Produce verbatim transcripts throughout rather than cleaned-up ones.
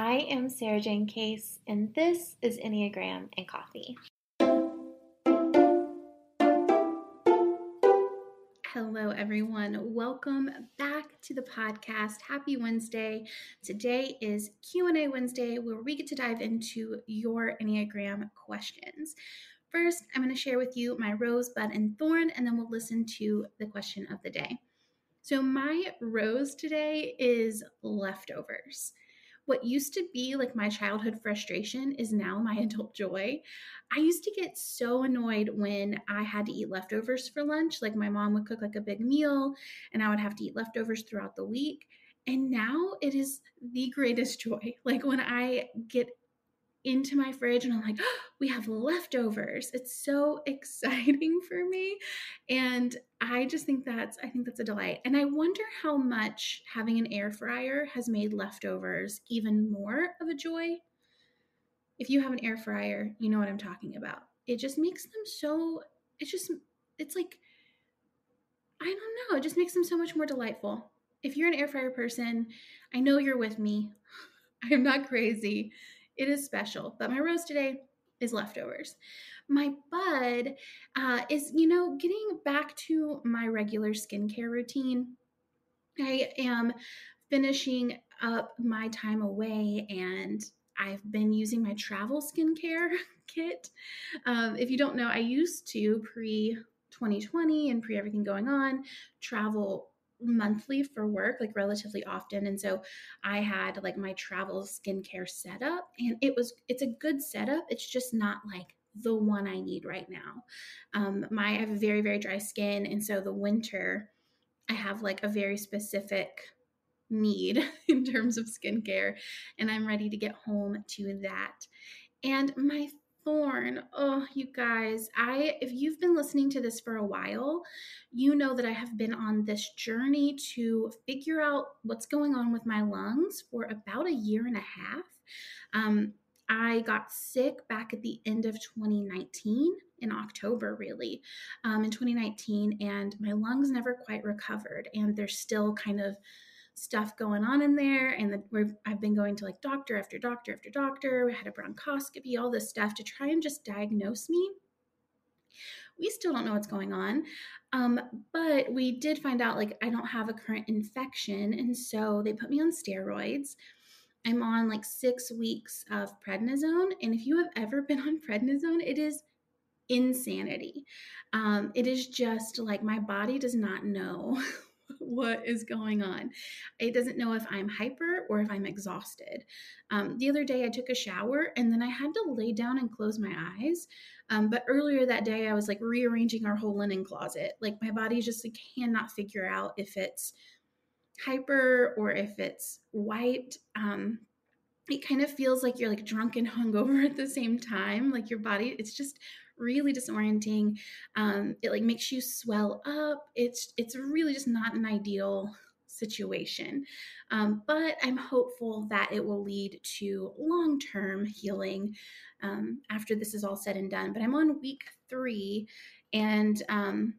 I am Sarah Jane Case, and this is Enneagram and Coffee. Hello, everyone. Welcome back to the podcast. Happy Wednesday. Today is Q and A Wednesday, where we get to dive into your Enneagram questions. First, I'm going to share with you my rose, bud, and thorn, and then we'll listen to the question of the day. So my rose today is leftovers. What used to be like my childhood frustration is now my adult joy. I used to get so annoyed when I had to eat leftovers for lunch. Like my mom would cook like a big meal and I would have to eat leftovers throughout the week. And now it is the greatest joy. Like when I get into my fridge and I'm like, oh, we have leftovers. It's so exciting for me. And I just think that's, I think that's a delight. And I wonder how much having an air fryer has made leftovers even more of a joy. If you have an air fryer, you know what I'm talking about. It just makes them so, it's just, it's like, I don't know. It just makes them so much more delightful. If you're an air fryer person, I know you're with me. I am not crazy. It is special, but my rose today is leftovers. My bud uh, is, you know, getting back to my regular skincare routine. I am finishing up my time away, and I've been using my travel skincare kit. Um, if you don't know, I used to, pre twenty twenty and pre everything going on, travel monthly for work, like relatively often. And so I had like my travel skincare setup, and it was, it's a good setup. It's just not like the one I need right now. Um, my, I have very, very dry skin. And so the winter, I have like a very specific need in terms of skincare, and I'm ready to get home to that. And my thorn. Oh, you guys, I, if you've been listening to this for a while, you know that I have been on this journey to figure out what's going on with my lungs for about a year and a half. Um, I got sick back at the end of twenty nineteen, in October, really, um, in twenty nineteen, and my lungs never quite recovered, and they're still kind of stuff going on in there. And the, we've, I've been going to like doctor after doctor after doctor. We had a bronchoscopy, all this stuff to try and just diagnose me. We still don't know what's going on. Um, but we did find out like I don't have a current infection. And so they put me on steroids. I'm on like six weeks of prednisone. And if you have ever been on prednisone, it is insanity. Um, it is just like my body does not know what is going on. It doesn't know if I'm hyper or if I'm exhausted. Um, the other day I took a shower and then I had to lay down and close my eyes. Um, but earlier that day I was like rearranging our whole linen closet. Like my body just like, cannot figure out if it's hyper or if it's wiped. Um, it kind of feels like you're like drunk and hungover at the same time. Like your body, it's just really disorienting. Um, it like makes you swell up. It's, it's really just not an ideal situation. Um, but I'm hopeful that it will lead to long-term healing, um, after this is all said and done, but I'm on week three, and, um,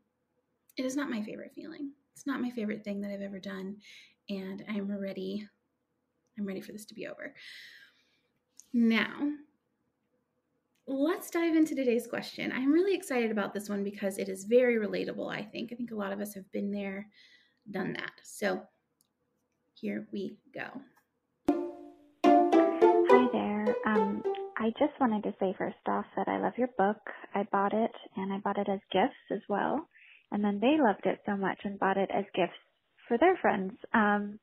it is not my favorite feeling. It's not my favorite thing that I've ever done. And I'm ready. I'm ready for this to be over. Now, let's dive into today's question. I'm really excited about this one because it is very relatable, I think. I think a lot of us have been there, done that. So here we go. Hi there. Um, I just wanted to say first off that I love your book. I bought it, and I bought it as gifts as well. And then they loved it so much and bought it as gifts for their friends. Um,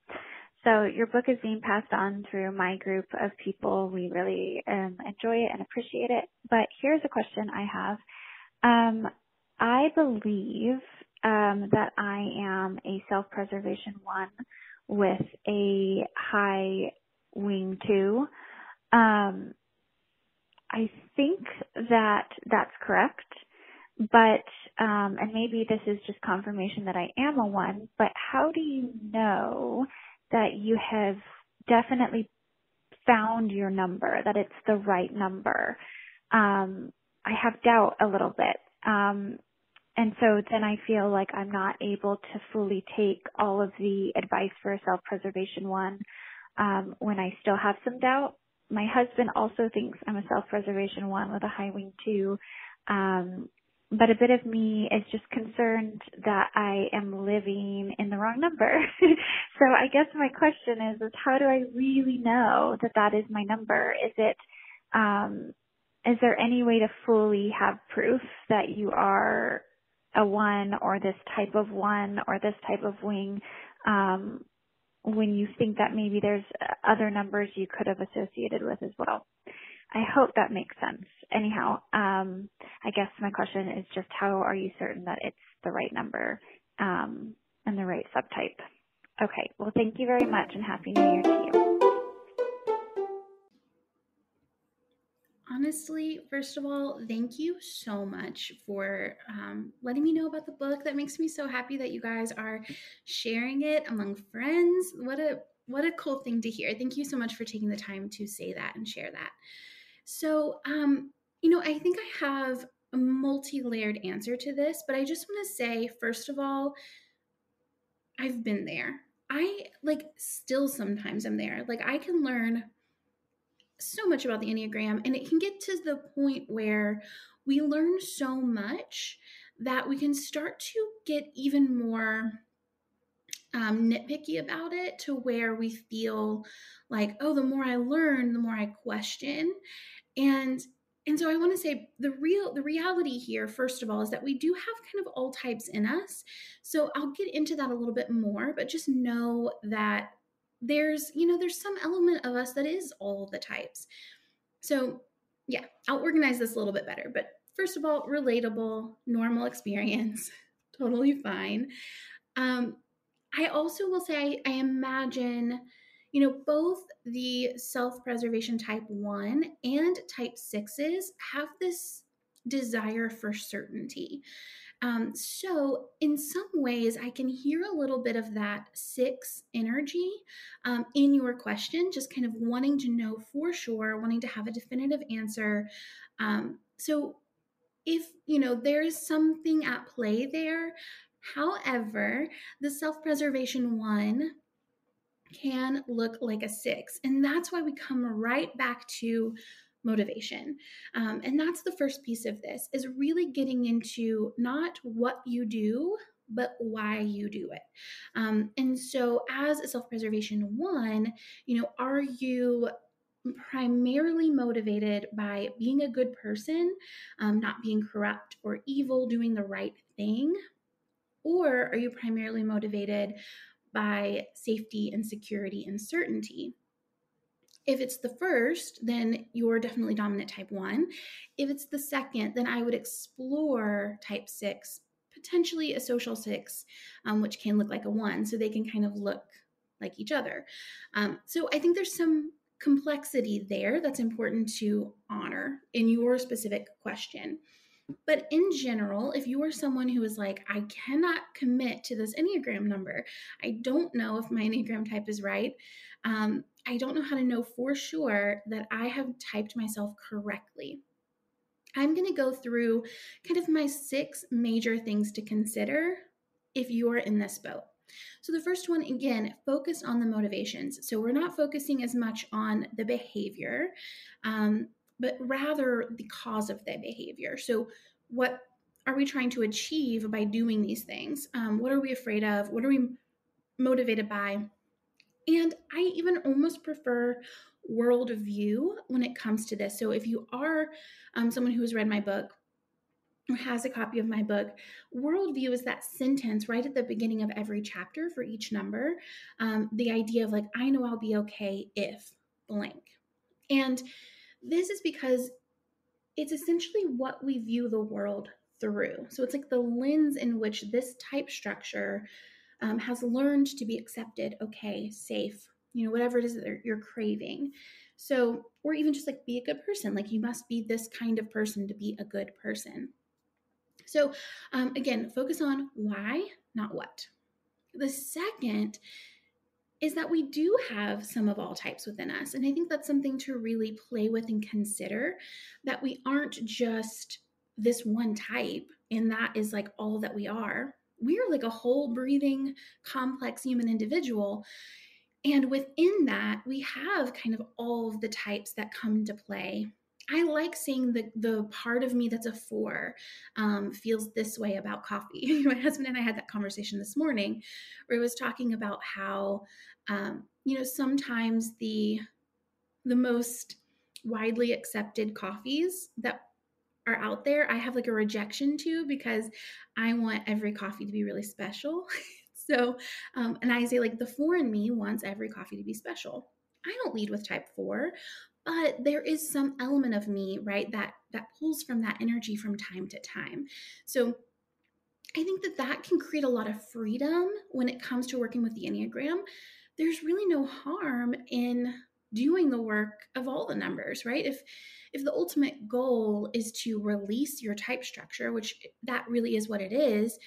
So your book is being passed on through my group of people. We really um, enjoy it and appreciate it. But here's a question I have. Um, I believe um, that I am a self-preservation one with a high wing two. Um, I think that that's correct. But, um, and maybe this is just confirmation that I am a one, but how do you know that you have definitely found your number, that it's the right number? Um, I have doubt a little bit. Um, and so then I feel like I'm not able to fully take all of the advice for a self-preservation one um, when I still have some doubt. My husband also thinks I'm a self-preservation one with a high wing two, um, but a bit of me is just concerned that I am living in the wrong number. So I guess my question is, is how do I really know that that is my number? Is it, um, is there any way to fully have proof that you are a one or this type of one or this type of wing, um, when you think that maybe there's other numbers you could have associated with as well? I hope that makes sense. Anyhow, um, I guess my question is just how are you certain that it's the right number um, and the right subtype? Okay, well, thank you very much and Happy New Year to you. Honestly, first of all, thank you so much for um, letting me know about the book. That makes me so happy that you guys are sharing it among friends. What a what a cool thing to hear. Thank you so much for taking the time to say that and share that. So, um, you know, I think I have a multi-layered answer to this, but I just want to say, first of all, I've been there. I like still sometimes I'm there. Like I can learn so much about the Enneagram, and it can get to the point where we learn so much that we can start to get even more um, nitpicky about it, to where we feel like, oh, the more I learn, the more I question. And and so I want to say the real the reality here, first of all, is that we do have kind of all types in us. So I'll get into that a little bit more, but just know that There's, you know, there's some element of us that is all the types. So yeah, I'll organize this a little bit better. But first of all, relatable, normal experience, totally fine. Um, I also will say, I imagine, you know, both the self-preservation type one and type sixes have this desire for certainty. Um, so in some ways, I can hear a little bit of that six energy um, in your question, just kind of wanting to know for sure, wanting to have a definitive answer. Um, so if, you know, there is something at play there. However, the self-preservation one can look like a six. And that's why we come right back to motivation. Um, and that's the first piece of this, is really getting into not what you do, but why you do it. Um, and so as a self-preservation one, you know, are you primarily motivated by being a good person, um, not being corrupt or evil, doing the right thing? Or are you primarily motivated by safety and security and certainty? If it's the first, then you're definitely dominant type one. If it's the second, then I would explore type six, potentially a social six, um, which can look like a one. So they can kind of look like each other. Um, so I think there's some complexity there that's important to honor in your specific question. But in general, if you are someone who is like, I cannot commit to this Enneagram number, I don't know if my Enneagram type is right, um, I don't know how to know for sure that I have typed myself correctly, I'm going to go through kind of my six major things to consider if you're in this boat. So the first one, again, focus on the motivations. So we're not focusing as much on the behavior, um, but rather the cause of the behavior. So what are we trying to achieve by doing these things? Um, what are we afraid of? What are we motivated by? And I even almost prefer worldview when it comes to this. So if you are um, someone who has read my book or has a copy of my book, worldview is that sentence right at the beginning of every chapter for each number. Um, the idea of like, I know I'll be okay if blank. And this is because it's essentially what we view the world through. So it's like the lens in which this type structure Um, has learned to be accepted, okay, safe, you know, whatever it is that you're craving. So, or even just like be a good person, like you must be this kind of person to be a good person. So um, again, focus on why, not what. The second is that we do have some of all types within us. And I think that's something to really play with and consider, that we aren't just this one type and that is like all that we are. We're like a whole breathing, complex human individual. And within that, we have kind of all of the types that come to play. I like seeing the the part of me that's a four um, feels this way about coffee. My husband and I had that conversation this morning where he was talking about how, um, you know, sometimes the the most widely accepted coffees that are out there, I have like a rejection to because I want every coffee to be really special. So, um, and I say like the four in me wants every coffee to be special. I don't lead with type four, but there is some element of me, right, that that pulls from that energy from time to time. So I think that that can create a lot of freedom when it comes to working with the Enneagram. There's really no harm in doing the work of all the numbers, right? If if the ultimate goal is to release your type structure, which that really is what it is,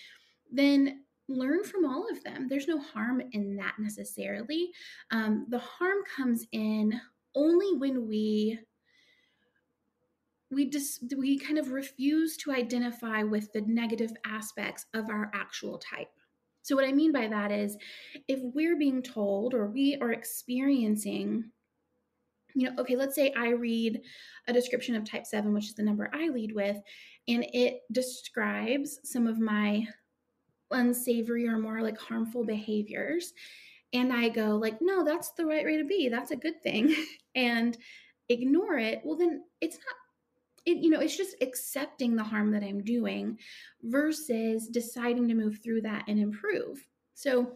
then learn from all of them. There's no harm in that necessarily. Um, the harm comes in only when we we just dis- we kind of refuse to identify with the negative aspects of our actual type. So what I mean by that is, if we're being told or we are experiencing, you know, okay, let's say I read a description of type seven, which is the number I lead with, and it describes some of my unsavory or more like harmful behaviors. And I go like, no, that's the right way to be. That's a good thing. And ignore it. Well, then it's not, it, you know, it's just accepting the harm that I'm doing versus deciding to move through that and improve. So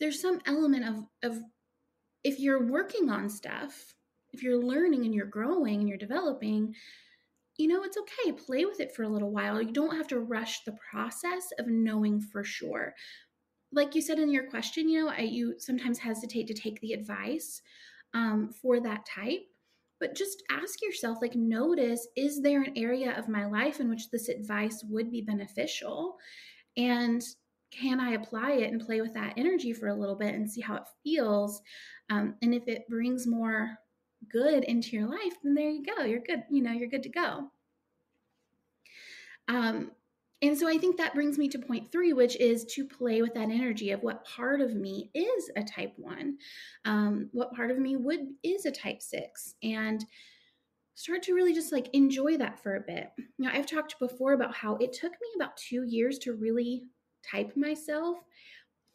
there's some element of, of if you're working on stuff, if you're learning and you're growing and you're developing, you know, it's okay. Play with it for a little while. You don't have to rush the process of knowing for sure. Like you said in your question, you know, I, you sometimes hesitate to take the advice um, for that type, but just ask yourself, like, notice, is there an area of my life in which this advice would be beneficial? And can I apply it and play with that energy for a little bit and see how it feels? Um, and if it brings more good into your life, then there you go. You're good. You know, you're good to go. Um, and so I think that brings me to point three, which is to play with that energy of what part of me is a type one, um, what part of me would is a type six, and start to really just like enjoy that for a bit. Now, I've talked before about how it took me about two years to really type myself,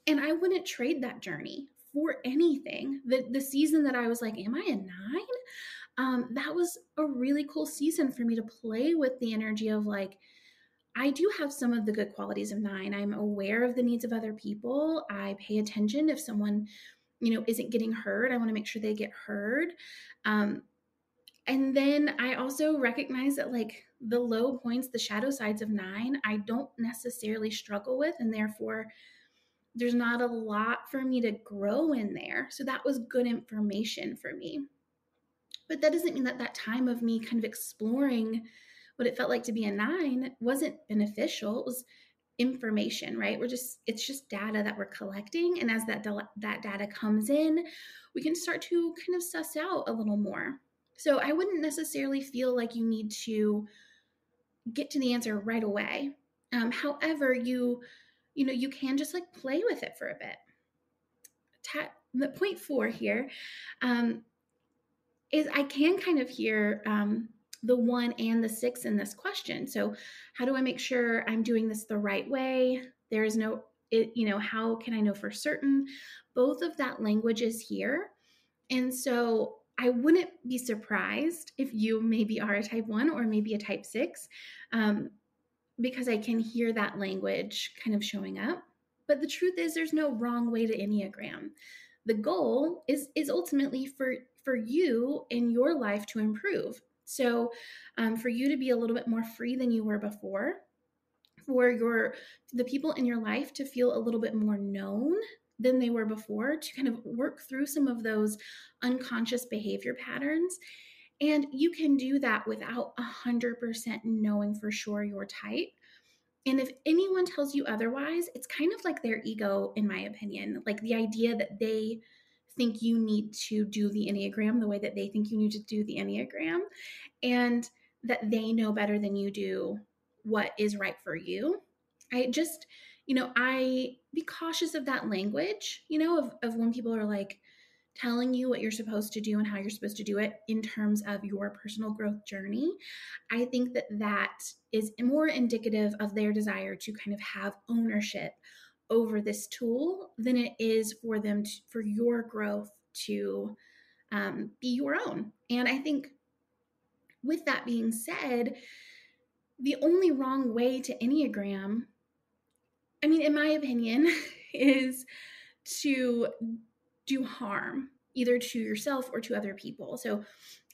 and I wouldn't trade that journey for anything. The the season that I was like, am I a nine? Um, that was a really cool season for me to play with the energy of like, I do have some of the good qualities of nine. I'm aware of the needs of other people. I pay attention if someone, you know, isn't getting heard. I want to make sure they get heard. Um, and then I also recognize that like the low points, the shadow sides of nine, I don't necessarily struggle with, and therefore there's not a lot for me to grow in there. So that was good information for me. But that doesn't mean that that time of me kind of exploring what it felt like to be a nine wasn't beneficial. It was information, right? We're just, it's just data that we're collecting. And as that, del- that data comes in, we can start to kind of suss out a little more. So I wouldn't necessarily feel like you need to get to the answer right away. Um, however, you... you know, you can just like play with it for a bit. Ta- the point four here um, is I can kind of hear um, the one and the six in this question. So how do I make sure I'm doing this the right way? There is no, it, you know, how can I know for certain? Both of that language is here. And so I wouldn't be surprised if you maybe are a type one or maybe a type six. Um, because I can hear that language kind of showing up. But the truth is there's no wrong way to Enneagram. The goal is is ultimately for, for you in your life to improve. So um, for you to be a little bit more free than you were before, for your the people in your life to feel a little bit more known than they were before, to kind of work through some of those unconscious behavior patterns. And you can do that without one hundred percent knowing for sure your type. And if anyone tells you otherwise, it's kind of like their ego, in my opinion, like the idea that they think you need to do the Enneagram the way that they think you need to do the Enneagram, and that they know better than you do what is right for you. I just, you know, I be cautious of that language, you know, of, of when people are like, telling you what you're supposed to do and how you're supposed to do it in terms of your personal growth journey, I think that that is more indicative of their desire to kind of have ownership over this tool than it is for them to, for your growth to um, be your own. And I think with that being said, the only wrong way to Enneagram, I mean, in my opinion, is to do harm either to yourself or to other people. So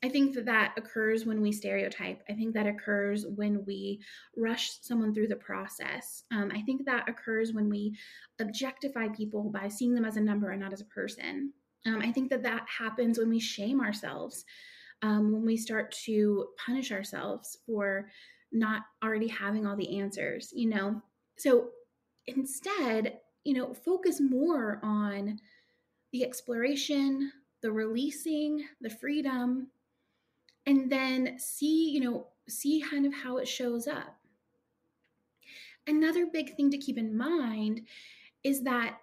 I think that that occurs when we stereotype. I think that occurs when we rush someone through the process. Um, I think that occurs when we objectify people by seeing them as a number and not as a person. Um, I think that that happens when we shame ourselves, um, when we start to punish ourselves for not already having all the answers, you know? So instead, you know, focus more on the exploration, the releasing, the freedom, and then see, you know, see kind of how it shows up. Another big thing to keep in mind is that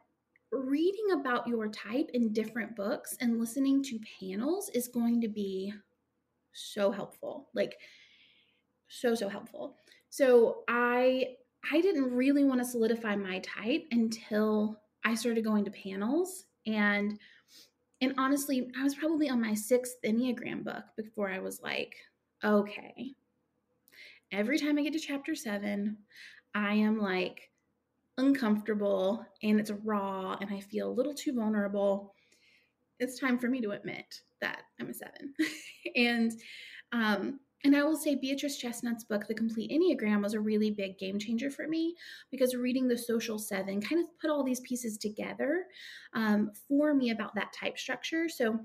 reading about your type in different books and listening to panels is going to be so helpful. Like so, so helpful. So I, I didn't really want to solidify my type until I started going to panels. And, and honestly, I was probably on my sixth Enneagram book before I was like, okay, every time I get to chapter seven, I am like uncomfortable and it's raw and I feel a little too vulnerable. It's time for me to admit that I'm a seven. and, um, And I will say Beatrice Chestnut's book, The Complete Enneagram, was a really big game changer for me because reading The Social Seven kind of put all these pieces together um, for me about that type structure. So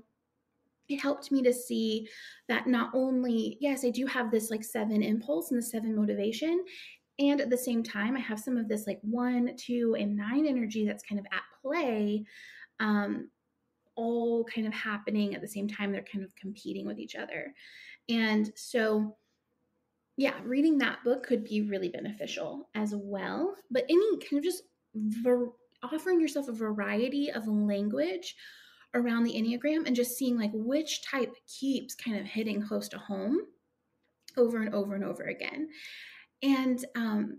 it helped me to see that not only, yes, I do have this like seven impulse and the seven motivation, and at the same time, I have some of this like one, two, and nine energy that's kind of at play, um, all kind of happening at the same time. They're kind of competing with each other. And so, yeah, reading that book could be really beneficial as well. But any kind of just ver- offering yourself a variety of language around the Enneagram and just seeing like which type keeps kind of hitting close to home over and over and over again. And, um,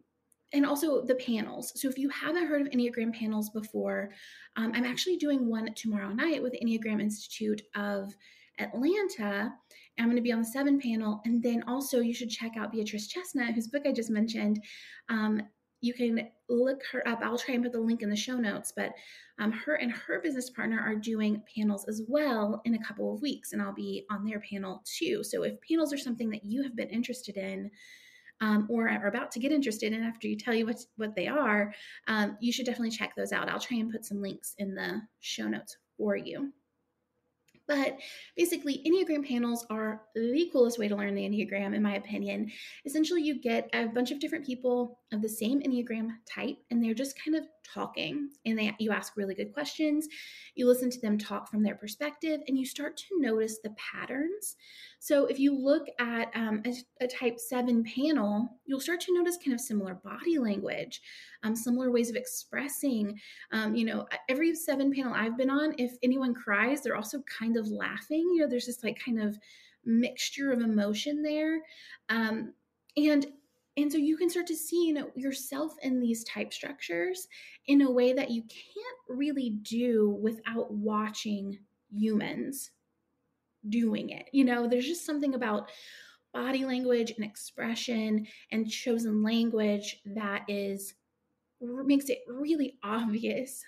And also the panels. So if you haven't heard of Enneagram panels before, um, I'm actually doing one tomorrow night with the Enneagram Institute of Atlanta. I'm going to be on the seven panel. And then also you should check out Beatrice Chestnut, whose book I just mentioned. Um, you can look her up. I'll try and put the link in the show notes. But um, her and her business partner are doing panels as well in a couple of weeks. And I'll be on their panel too. So if panels are something that you have been interested in, Um, or are about to get interested in after you tell you what, what they are, um, you should definitely check those out. I'll try and put some links in the show notes for you. But basically, Enneagram panels are the coolest way to learn the Enneagram, in my opinion. Essentially, you get a bunch of different people of the same Enneagram type, and they're just kind of talking. And they, you ask really good questions. You listen to them talk from their perspective, and you start to notice the patterns. So if you look at um, a, a type seven panel, you'll start to notice kind of similar body language, um, similar ways of expressing. Um, you know, every seven panel I've been on, if anyone cries, they're also kind of laughing, you know, there's this like kind of mixture of emotion there. Um, and, and so you can start to see, you know, yourself in these type structures in a way that you can't really do without watching humans doing it. You know, there's just something about body language and expression and chosen language that is, makes it really obvious.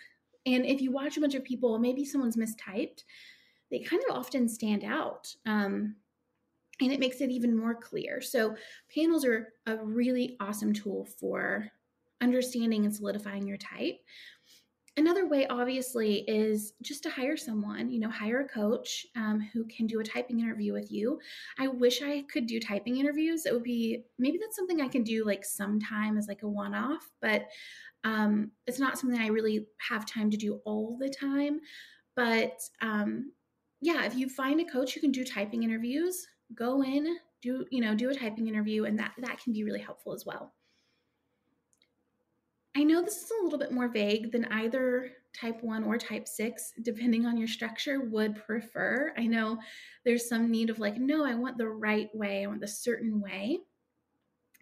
And if you watch a bunch of people, maybe someone's mistyped, they kind of often stand out, um, and it makes it even more clear. So panels are a really awesome tool for understanding and solidifying your type. Another way, obviously, is just to hire someone, you know, hire a coach um, who can do a typing interview with you. I wish I could do typing interviews. It would be, maybe that's something I can do like sometime as like a one-off, but um, it's not something I really have time to do all the time. But um, yeah, if you find a coach who can do typing interviews, go in, do, you know, do a typing interview, and that, that can be really helpful as well. I know this is a little bit more vague than either type one or type six, depending on your structure, would prefer. I know there's some need of like, no, I want the right way. I want the certain way.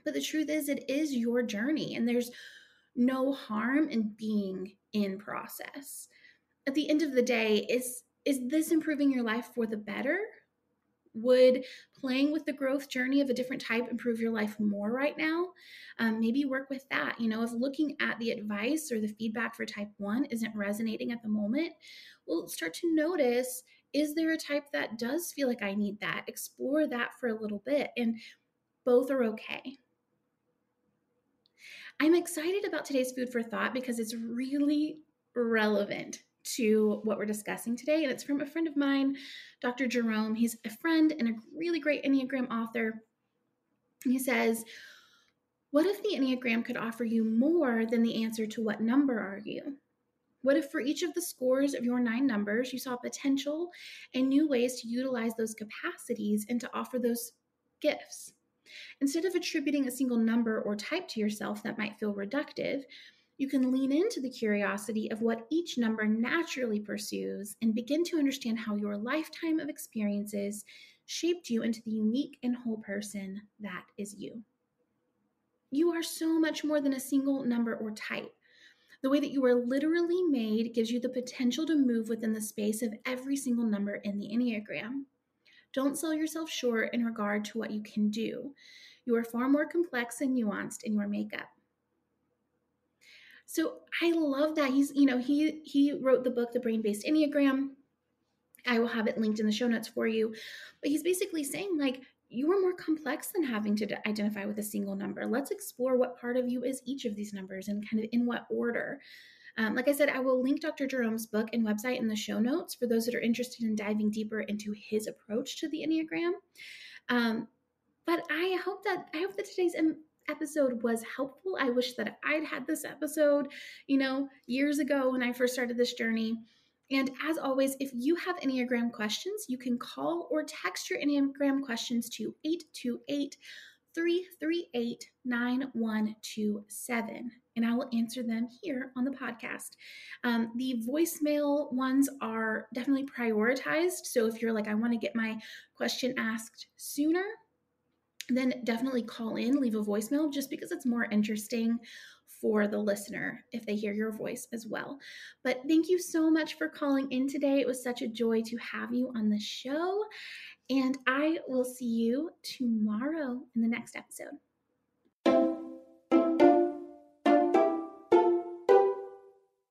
But the truth is, it is your journey, and there's no harm in being in process. At the end of the day, is, is this improving your life for the better? Would playing with the growth journey of a different type improve your life more right now? Um, maybe work with that. You know, if looking at the advice or the feedback for type one isn't resonating at the moment, well, start to notice, is there a type that does feel like I need that? Explore that for a little bit, and both are okay. I'm excited about today's food for thought because it's really relevant to what we're discussing today. And it's from a friend of mine, Doctor Jerome. He's a friend and a really great Enneagram author. He says, what if the Enneagram could offer you more than the answer to what number are you? What if for each of the scores of your nine numbers, you saw potential and new ways to utilize those capacities and to offer those gifts? Instead of attributing a single number or type to yourself that might feel reductive, you can lean into the curiosity of what each number naturally pursues and begin to understand how your lifetime of experiences shaped you into the unique and whole person that is you. You are so much more than a single number or type. The way that you are literally made gives you the potential to move within the space of every single number in the Enneagram. Don't sell yourself short in regard to what you can do. You are far more complex and nuanced in your makeup. So I love that he's, you know, he he wrote the book, The Brain-Based Enneagram. I will have it linked in the show notes for you. But he's basically saying, like, you are more complex than having to identify with a single number. Let's explore what part of you is each of these numbers and kind of in what order. Um, like I said, I will link Doctor Jerome's book and website in the show notes for those that are interested in diving deeper into his approach to the Enneagram. Um, but I hope that I hope that today's episode was helpful. I wish that I'd had this episode, you know, years ago when I first started this journey. And as always, if you have Enneagram questions, you can call or text your Enneagram questions to eight two eight, three three eight, nine one two seven. And I will answer them here on the podcast. Um, the voicemail ones are definitely prioritized. So if you're like, I want to get my question asked sooner, then definitely call in, leave a voicemail, just because it's more interesting for the listener if they hear your voice as well. But thank you so much for calling in today. It was such a joy to have you on the show. And I will see you tomorrow in the next episode.